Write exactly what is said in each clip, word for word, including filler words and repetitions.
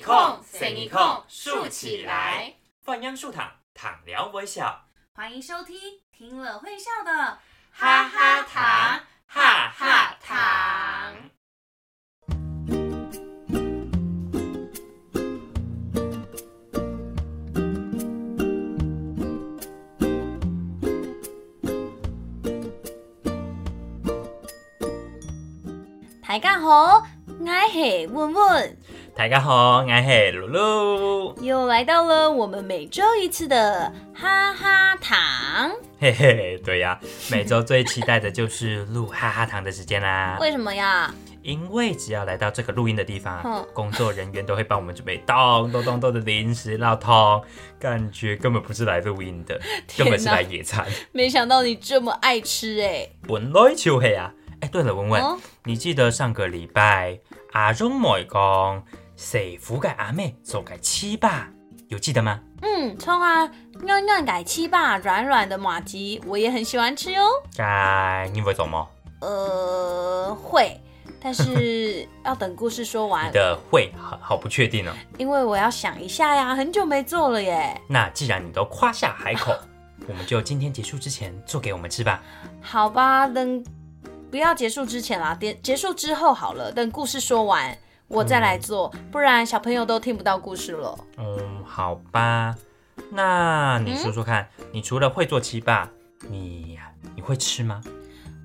耳控，生意控，竖起来！放央树躺，躺聊微笑。欢迎收听，听了会笑的哈哈糖，哈哈糖。大家好，我是文文。大家好，我是露露。又来到了我们每周一次的哈哈糖。嘿嘿，对呀，每周最期待的就是录哈哈糖的时间啦。为什么呀？因为只要来到这个录音的地方，嗯、工作人员都会帮我们准备咚咚咚咚的零食闹通，感觉根本不是来录音的，根本是来野餐。没想到你这么爱吃哎、欸！本来就会啊。哎，对了，文文，哦、你记得上个礼拜阿忠妹讲媳妇给阿妹做给七吧，有记得吗？嗯，冲啊，软软给七吧，软软的麻糬，我也很喜欢吃哟、哦。该、啊、你会做吗？呃，会，但是要等故事说完。你的会 好, 好不确定哦，因为我要想一下呀，很久没做了耶。那既然你都夸下海口，我们就今天结束之前做给我们吃吧。好吧，等。不要结束之前啦，结束之后好了，等故事说完我再来做、嗯、不然小朋友都听不到故事了。嗯，好吧，那你说说看、嗯、你除了会做七霸，你你会吃吗？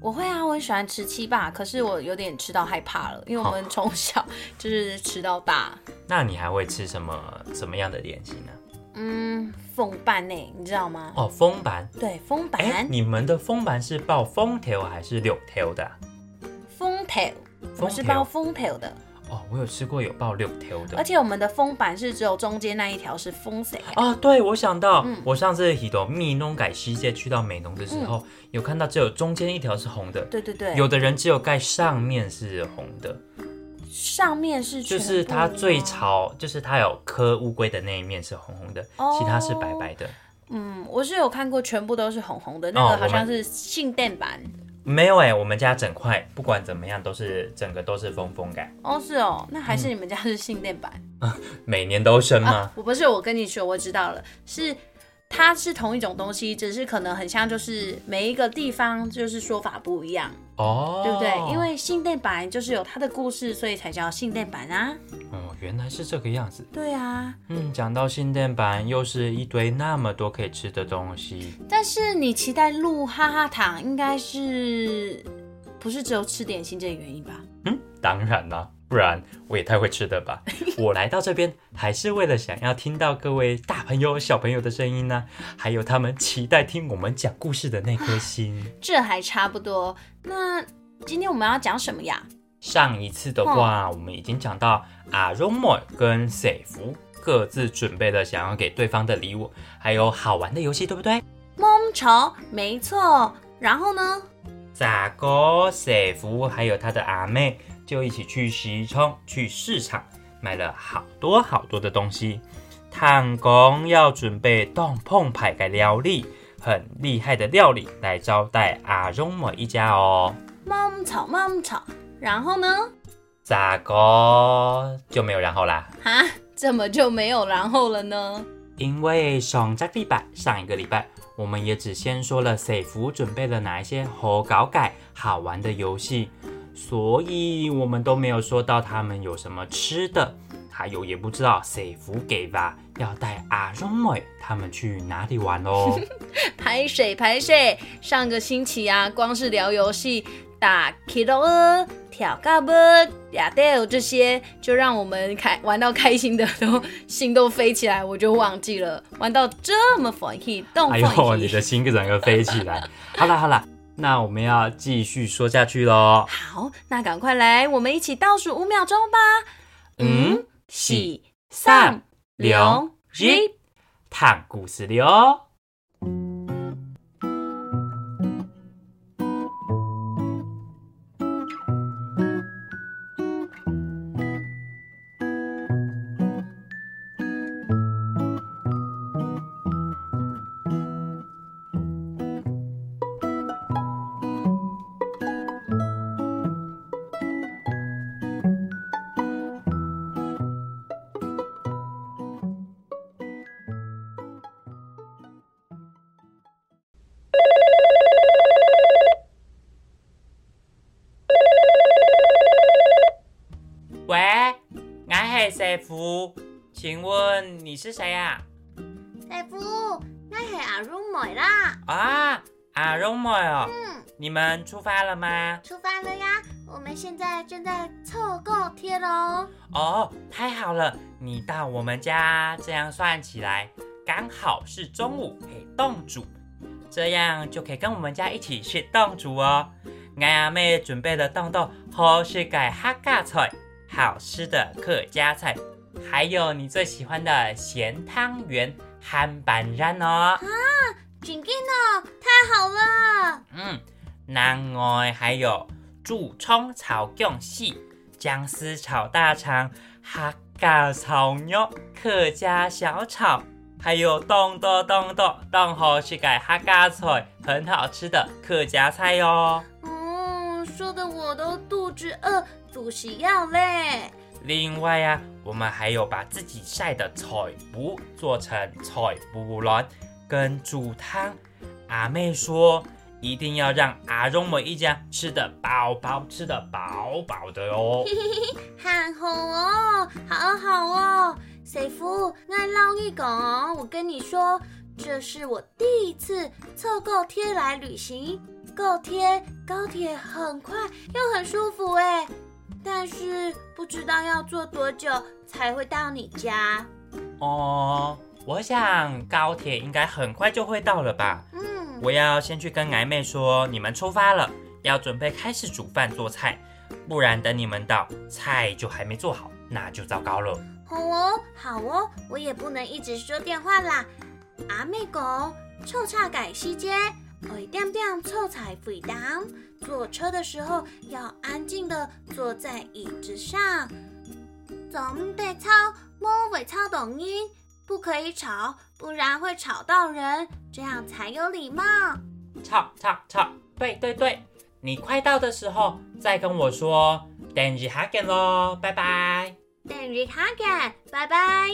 我会啊，我很喜欢吃七霸，可是我有点吃到害怕了，因为我们从小就是吃到大、哦、那你还会吃什么什么样的点心呢？嗯，风板呢，你知道吗？哦，风板。对，风板。哎，你们的风板是包风条还是柳条的、啊？风条，我是包风条的。哦，我有吃过有包柳条的。而且我们的风板是只有中间那一条是风绳。啊、哦，对，我想到，嗯、我上次去到美浓改西街去到美浓的时候、嗯，有看到只有中间一条是红的。对对对。有的人只有盖上面是红的。上面是就是它最潮，就是它有刻乌龟的那一面是红红的， oh, 其他是白白的。嗯，我是有看过全部都是红红的，那个好像是性电版。哦、没有哎、欸，我们家整块不管怎么样都是整个都是风风感。哦，是哦，那还是你们家是性电版、嗯啊？每年都生吗？啊、我不是，我跟你说，我知道了，是。它是同一种东西，只是可能很像，就是每一个地方就是说法不一样哦，对不对？因为性电版就是有它的故事，所以才叫性电版啊。哦，原来是这个样子。对啊，嗯，讲到性电版，又是一堆那么多可以吃的东西。但是你期待录哈哈糖，应该是不是只有吃点心这个原因吧？嗯，当然啦、啊。不然我也太会吃的吧，我来到这边还是为了想要听到各位大朋友小朋友的声音呢、啊，还有他们期待听我们讲故事的那颗心。这还差不多。那今天我们要讲什么呀？上一次的话、嗯、我们已经讲到阿荣妹跟水福各自准备了想要给对方的礼物，还有好玩的游戏，对不对？蒙愁，没错。然后呢，咋个水福还有他的阿妹就一起去西冲去市场买了好多好多的东西。探公要准备冻碰派的料理，很厉害的料理来招待阿荣妹一家哦。芒草芒草，然后呢？咋个就没有然后啦？啊？怎么就没有然后了呢？因为上个礼拜上一个礼拜，我们也只先说了水福准备了哪一些好搞改好玩的游戏。所以我们都没有说到他们有什么吃的，还有也不知道水福给吧要带阿荣妹他们去哪里玩哦。拍水拍水，上个星期啊，光是聊游戏打 Kilo 跳高波亚豆这些，就让我们开玩到开心的都心都飞起来，我就忘记了玩到这么欢喜，动欢喜。哎呦，你的心整个飞起来。好啦好啦。那我们要继续说下去咯。好，那赶快来，我们一起倒数五秒钟吧。嗯，四、三、两、一，听故事了。嘿，师傅，请问你是谁啊？师傅，我是阿蓉妹啦。啊，阿蓉妹哦。嗯。你们出发了吗？出发了呀，我们现在正在凑够贴喽。哦，太好了，你到我们家，这样算起来刚好是中午给冻煮，这样就可以跟我们家一起吃冻煮哦。俺阿妹准备的冻豆，好是改哈嘎菜，好吃的客家菜，还有你最喜欢的咸汤圆、汉板然哦。啊，真劲哦，太好了。嗯，另外还有竹葱炒姜丝、姜丝炒大肠、哈嘎炒肉、客家小炒。还有冻豆冻豆冻好吃的客家菜，很好吃的客家菜哦。嗯，说的我都肚子饿，肚子要嘞。另外啊，我们还有把自己晒的菜脯做成菜脯卵跟煮汤。阿妹说一定要让阿蓉妹一家吃得饱饱，吃得饱饱的哦。很好哦，好好哦。师傅，那老一讲哦，我跟你说，这是我第一次凑够贴来旅行，够贴高铁很快又很舒服哎，但是不知道要坐多久才会到你家。哦，我想高铁应该很快就会到了吧？嗯，我要先去跟奶妹说，你们出发了，要准备开始煮饭做菜，不然等你们到，菜就还没做好，那就糟糕了。好哦，好哦，我也不能一直说电话啦。阿妹讲，臭菜改细节，一点点臭菜肥当。坐车的时候要安静的坐在椅子上，总得吵，莫会吵抖音，不可以吵，不然会吵到人，这样才有礼貌。吵吵吵，对对对，你快到的时候再跟我说，等一下见咯，拜拜。等日哈见，拜拜。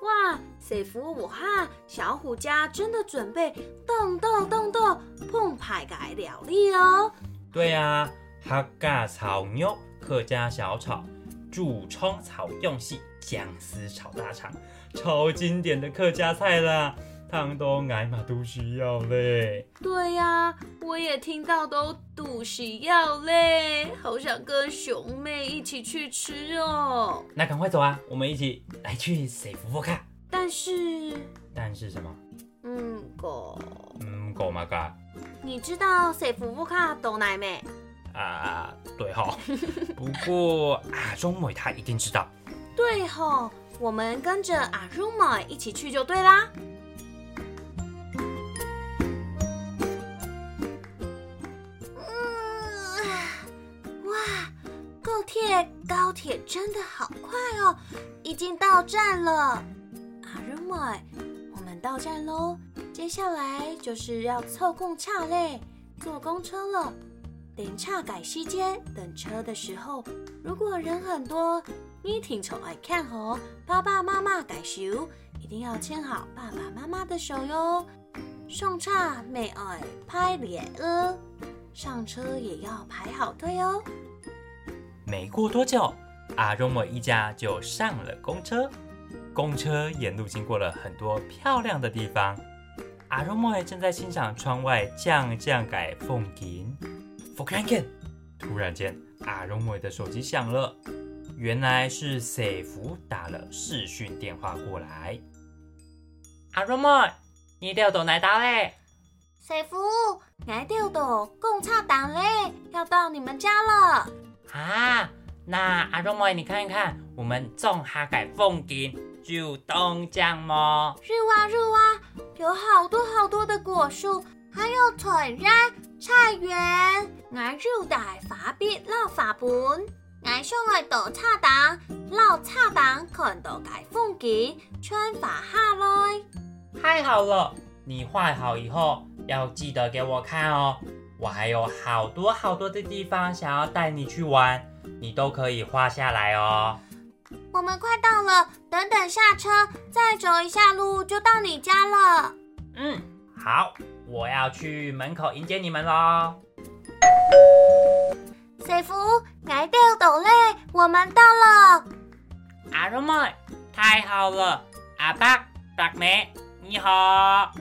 哇，师傅，我和小虎家真的准备冻豆冻豆澎湃的料理哦。对啊，哈嘎炒牛、客家小炒、竹葱炒用细、姜丝炒大肠，超经典的客家菜啦。汤都挨嘛都需要嘞。对呀、啊，我也听到都都需要嘞，好想跟熊妹一起去吃哦。那赶快走啊，我们一起来去水福福看。但是，但是什么？嗯，狗。嗯，狗嘛嘎。你知道水福福看都奶没？啊，对吼、哦。不过阿蓉妹她一定知道。对吼、哦，我们跟着阿蓉妹一起去就对啦。高铁真的好快哦，已经到站了。阿蓉妹，我们到站咯，接下来就是要凑公车嘞，坐公车了。等车改时间，等车的时候，如果人很多，你挺宠爱看哦。爸爸妈妈改手，一定要牵好爸爸妈妈的手哟。上车没爱拍脸呃，上车也要排好队哦。没过多久，阿蓉妹一家就上了公车。公车沿路经过了很多漂亮的地方。阿蓉妹正在欣赏窗外降降改风景，突然间，阿蓉妹的手机响了，原来是师傅打了视讯电话过来。阿蓉妹，你钓到哪打嘞？师傅，我钓到公车站嘞，要到你们家了。啊，那阿蓉妹，你看一看，我们种哈改风景就东江么？是啊是啊，有好多好多的果树，还有菜园、菜园。我住在花边老花盆，我想来到茶档，老茶档看到改风景，穿法下来。太好了，你画好以后要记得给我看哦。我还有好多好多的地方想要带你去玩，你都可以画下来哦。我们快到了，等等下车，再走一下路就到你家了。嗯，好，我要去门口迎接你们咯。師傅，捱釣到嘞，我們到了。阿魯妹，太好了！阿伯、伯妹，你好。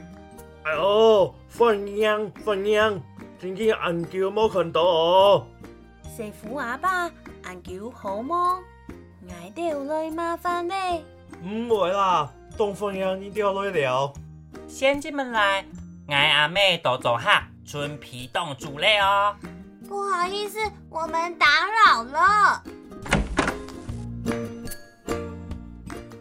哦，分享分享，今天眼球冇看到哦。師傅阿伯，眼球好冇？捱釣來麻煩嘞。唔會啦，當分享你釣來了。先進門來，捱阿妹多做客，準備當主禮哦。不好意思，我们打扰了。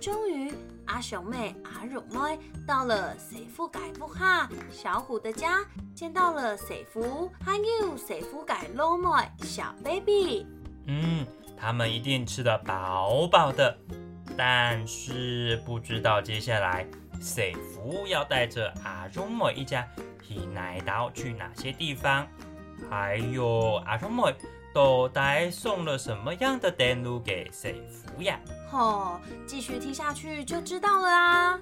终于，阿熊妹、阿乳妹到了水夫改不哈小虎的家，见到了水夫还有水夫改肉妹小 baby。嗯，他们一定吃得饱饱的，但是不知道接下来水夫要带着阿乳妹一家去奶岛去哪些地方。还有阿叔妹到底送了什么样的电路给水夫呀？哦，继续听下去就知道了啊。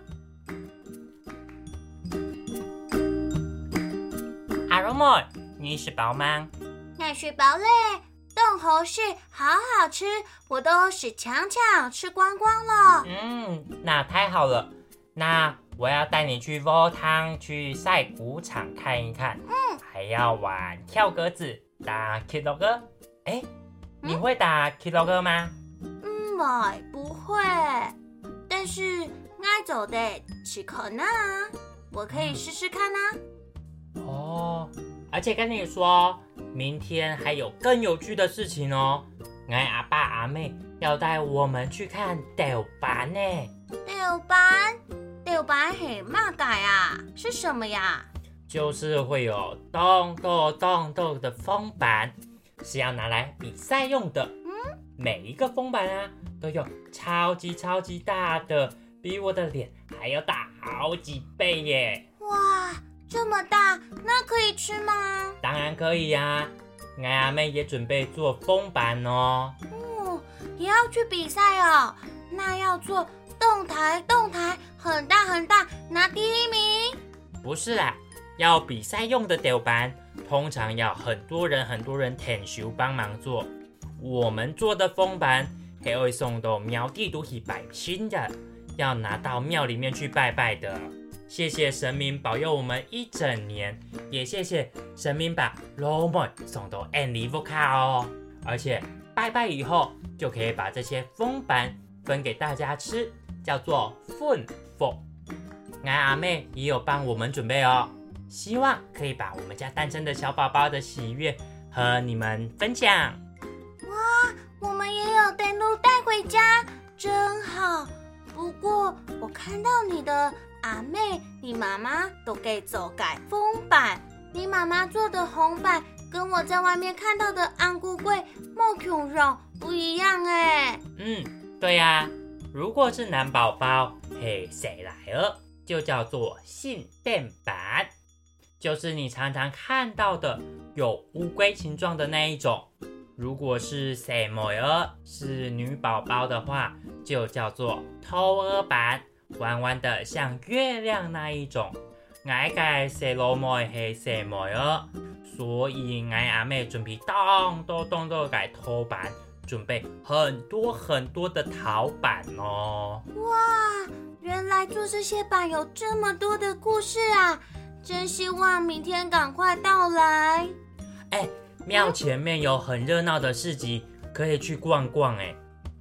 阿叔妹，你吃饱吗？我吃饱嘞，冻猴柿好好吃，我都使强强吃光光了。嗯，那太好了。那我要带你去窝汤，去晒谷场看一看。嗯。还要玩跳格子，打 Kilo 哥。哎，你会打 Kilo 哥吗？嗯，我不会。但是爱走的吃可能啊，我可以试试看啊。哦，而且跟你说，明天还有更有趣的事情哦。我阿爸阿妹要带我们去看钓板呢。钓板，钓板很嘛改啊？是什么呀？就是会有咚咚咚咚的风板，是要拿来比赛用的。嗯，每一个风板啊，都有超级超级大的，比我的脸还要大好几倍耶！哇，这么大，那可以吃吗？当然可以啊，我阿妹也准备做风板哦。嗯，也要去比赛哦。那要做动台动台，很大很大，拿第一名？不是啦。要比赛用的钓板，通常要很多人很多人联手帮忙做。我们做的风板，还会送到庙地都去拜神的，要拿到庙里面去拜拜的。谢谢神明保佑我们一整年，也谢谢神明把肉妹送到安利福卡哦。而且拜拜以后，就可以把这些风板分给大家吃，叫做分福。俺阿妹也有帮我们准备哦。希望可以把我们家诞生的小宝宝的喜悦和你们分享。哇，我们也有电路带回家，真好。不过我看到你的阿妹、你妈妈都给走改风板，你妈妈做的红板跟我在外面看到的安菇柜、木琼蓉不一样哎。嗯，对呀、啊，如果是男宝宝，嘿，谁来了？就叫做性电板。就是你常常看到的有乌龟形状的那一种。如果是小妹儿是女宝宝的话，就叫做偷儿板，弯弯的像月亮那一种。我家小老妹是小妹儿，所以我阿妹准备当多当多改偷板，准备很多很多的桃板哦。哇，原来做这些板有这么多的故事啊！真希望明天赶快到来。哎，庙前面有很热闹的市集，可以去逛逛哎。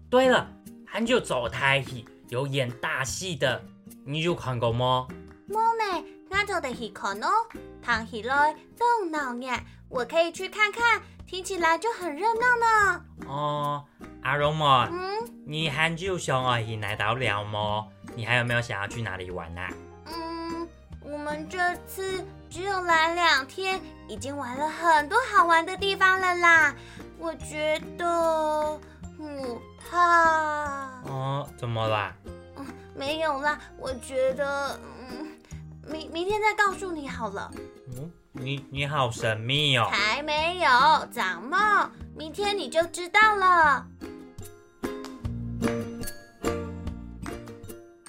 对了，还有走台戏，有演大戏的，你有看过吗？没呢，我走的戏看哦，堂戏来动脑眼，我可以去看看，听起来就很热闹呢。哦，阿荣妹，嗯，你还有想要去哪岛聊吗？你还有没有想要去哪里玩啊？我们这次只有来两天，已经玩了很多好玩的地方了啦。我觉得不怕。哦，怎么啦？嗯，没有啦。我觉得，嗯，明明天再告诉你好了。嗯，你你好神秘哦。才没有，长梦，明天你就知道了。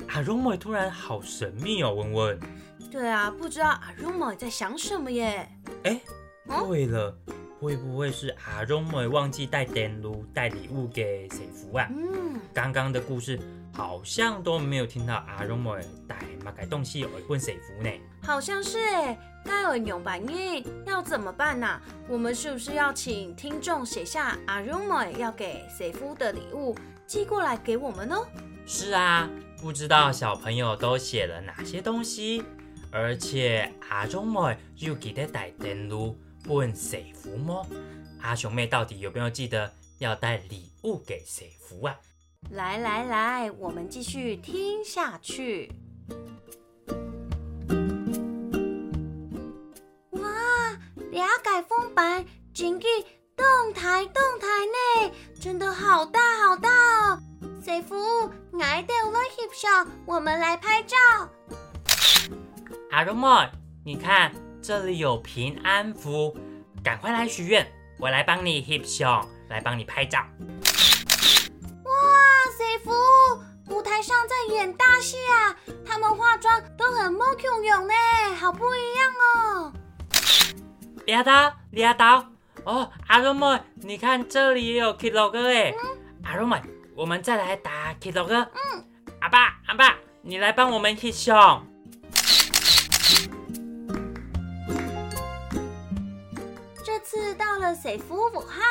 阿荣妹突然好神秘哦，文文。对啊，不知道阿鲁玛在想什么耶。哎，对了，会不会是阿荣妹忘记带电炉、带礼物给谁福啊？嗯，刚刚的故事好像都没有听到阿荣妹带马改东西来问谁福呢？好像是哎，该有牛板印要怎么办呢、啊？我们是不是要请听众写下阿荣妹要给谁福的礼物，寄过来给我们呢？是啊，不知道小朋友都写了哪些东西，而且阿荣妹又记得带电炉。问谁福么？阿熊妹到底有没有记得要带礼物给谁福啊？来来来，我们继续听下去。哇，俩改风白，真是动态动态呢，真的好大好大哦！谁福，挨到了翕相，我们来拍照。阿熊妹，你看。这里有平安符，赶快来许愿，我来帮你翕相，来帮你拍照。哇，谁福，舞台上在演大戏啊！他们化妆都很莫穷勇呢，好不一样哦。抓到，抓到！哦，阿荣妹，你看这里也有 Kid 老哥哎。阿荣妹，我们再来打 Kid 老哥。嗯。阿爸，阿爸，你来帮我们翕相。次到了谁福武汉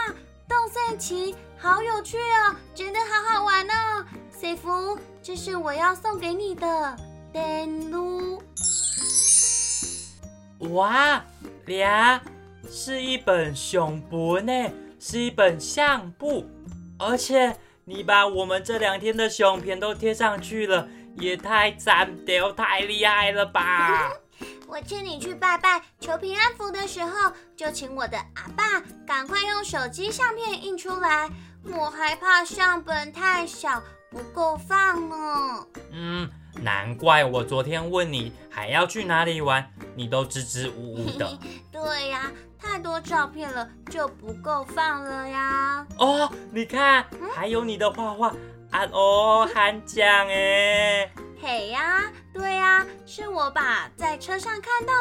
动森奇，好有趣哦，真的好好玩哦！谁福，这是我要送给你的电炉。哇，俩是一本相簿呢，是一本相簿，而且你把我们这两天的相片都贴上去了，也太赞掉，太厉害了吧！我劝你去拜拜求平安符的时候，就请我的阿爸赶快用手机相片印出来，我还怕相本太小不够放呢。嗯，难怪我昨天问你还要去哪里玩，你都支支吾吾的。对呀、啊，太多照片了就不够放了呀。哦，你看，嗯、还有你的画画，啊哦，韩奖哎。嘿呀，对呀，是我把在车上看到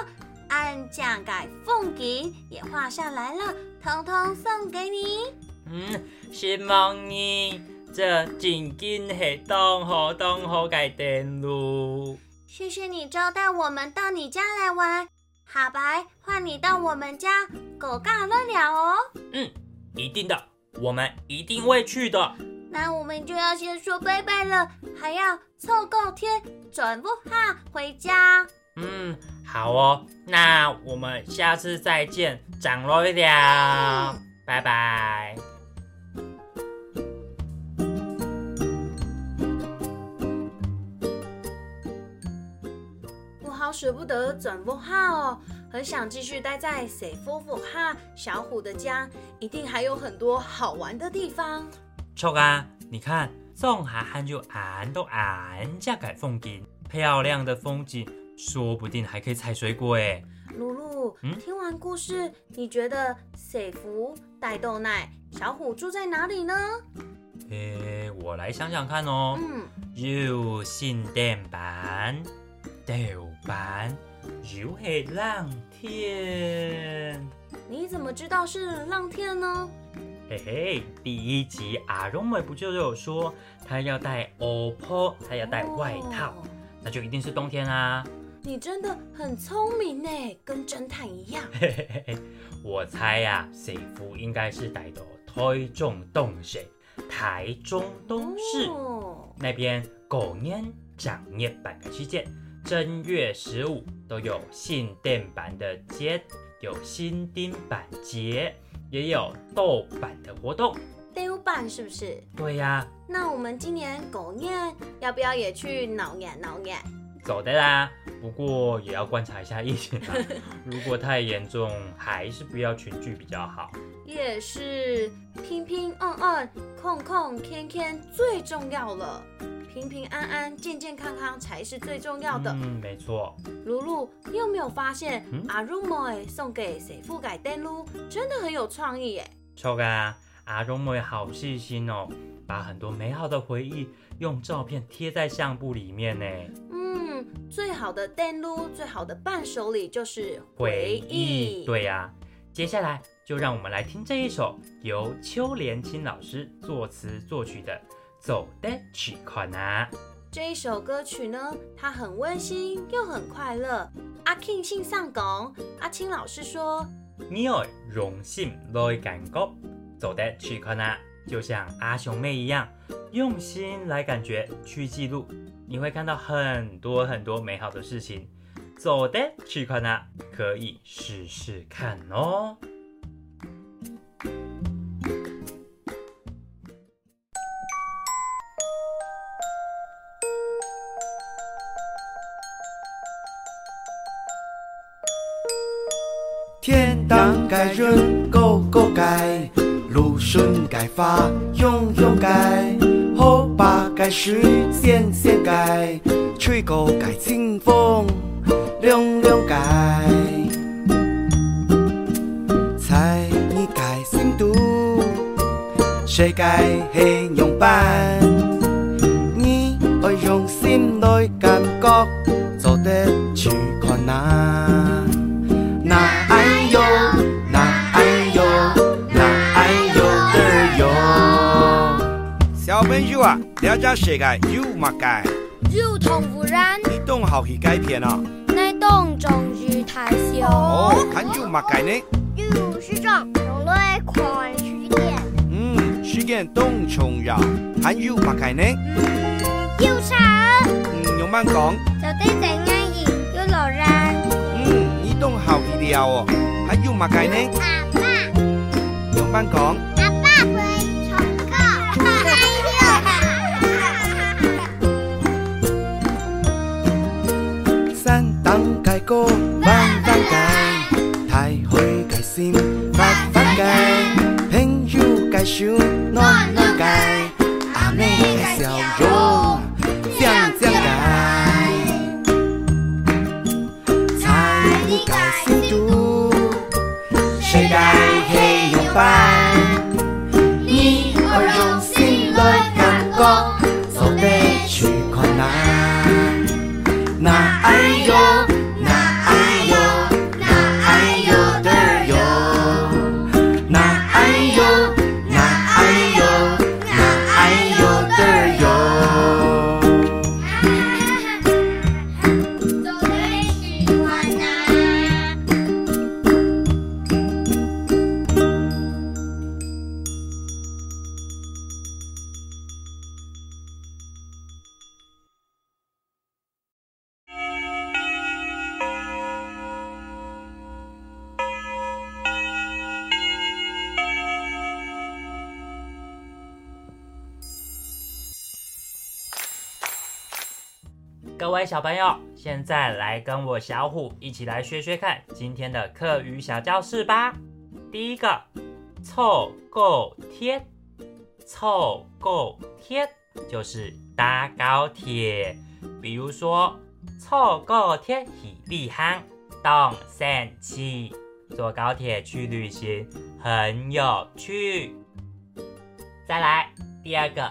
按酱改凤梨也画下来了，统统送给你。嗯，是梦你这真紧系当好当好改电路。谢谢你招待我们到你家来玩，哈白换你到我们家狗尬了了哦。嗯，一定的，我们一定会去的。那我们就要先说拜拜了，还要凑够天转不哈回家。嗯，好哦，那我们下次再见，长喽一点、嗯，拜拜。我好舍不得转不哈哦，很想继续待在谁夫妇哈小虎的家，一定还有很多好玩的地方。臭啊！你看，纵下喊就俺都俺家改风景，漂亮的风景，说不定还可以采水果哎。露露、嗯，听完故事，你觉得谁福带豆奶小虎住在哪里呢？诶，我来想想看哦。嗯，有新店板、豆板，有黑浪天。你怎么知道是浪天呢？嘿嘿，第一集阿荣妹不就有说她要带欧波，她要带外套、哦，那就一定是冬天啦、啊。你真的很聪明耶，跟侦探一样。嘿嘿嘿，我猜呀、啊，谁福应该是带到台中东市，台中东市、哦、那边狗年长年版的期间，正月十五都有新店版的节，有新丁版节。也有豆板的活动，豆板是不是？对呀、啊。那我们今年狗年要不要也去挠眼挠眼？走的啦，不过也要观察一下疫情啦。如果太严重，还是不要群聚比较好。也是，平平安安、空空天天最重要了。平平安安、健健康康才是最重要的。嗯，没错。露露，你有没有发现、嗯、阿荣妹送给谁福改电路真的很有创意耶？臭啊，阿荣妹好细心哦，把很多美好的回忆用照片贴在相簿里面呢。嗯，最好的电路，最好的伴手礼就是回忆。回忆对啊，接下来就让我们来听这一首由邱莲青老师作词作曲的《走得去看啊》。这一首歌曲呢，它很温馨又很快乐。阿庆信上讲，阿青老师说，你要用心来感觉，走得去看啊，就像阿熊妹一样，用心来感觉去记录，你会看到很多很多美好的事情。走得去看啊，可以试试看哦。天当改人狗狗改，路顺改法用用改，后把改时线线改，吹狗改清风亮亮改，猜你改新度，谁改黑用板，你爱用心来感觉，走得去看啊，那朋友啊，了解世界有乜解？有同污染，你懂好去改变啊？你懂终于太少。哦，看有乜解呢？有是种用来看实验。嗯，实验懂重要，还有乜解呢？有啥？嗯，用慢讲。就对怎样人有老人。嗯，你懂好去了哦，还有乜解呢？阿爸。用慢讲。阿爸会。山当改歌，慢慢改，太会改心，慢慢改，朋友改手，暖暖改，阿妹改笑容，讲讲改，才你改心度，谁改黑有白？走得去看啊，那哎呦，那哎呦，那哎呦的哟，那哎呦，那哎呦，那哎呦的哟，走得去看啊。各位小朋友，现在来跟我小虎一起来学学看今天的客语小教室吧。第一个，凑够贴，凑够贴就是搭高铁，比如说凑够贴喜利行，动三七，坐高铁去旅行，很有趣。再来，第二个，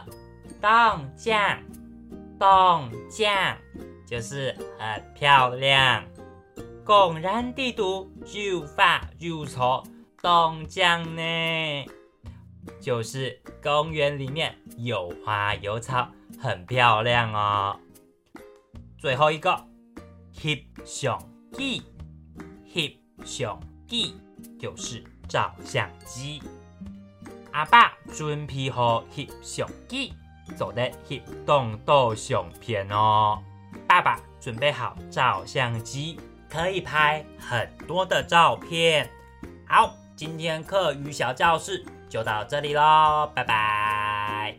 动酱。动酱就是很漂亮，公然地图就发就丑，动酱呢就是公园里面有花有草，很漂亮哦。最后一个，翕相机，翕相机就是照相机，阿爸准备好翕相机，走得翕动豆相片哦。爸爸准备好照相机，可以拍很多的照片。好，今天课余小教室就到这里咯，拜拜。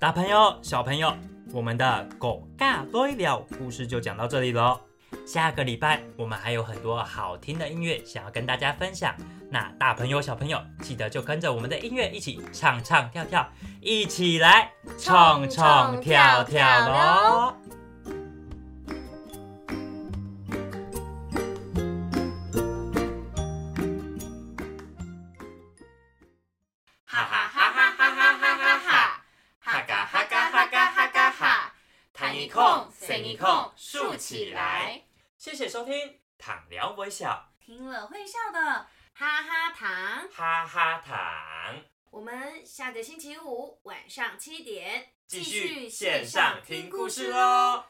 大朋友、小朋友，我们的狗嘎对了故事就讲到这里咯。下个礼拜我们还有很多好听的音乐想要跟大家分享，那大朋友小朋友记得就跟着我们的音乐一起唱唱跳跳，一起来冲冲跳跳咯。哈哈哈哈哈哈哈哈哈，哈嘎哈嘎哈嘎哈嘎哈，弹一空，伸一空，竖起来。谢谢收听。躺聊微笑，听了会笑的哈哈糖，哈哈糖。我们下个星期五晚上七点继续线上听故事咯。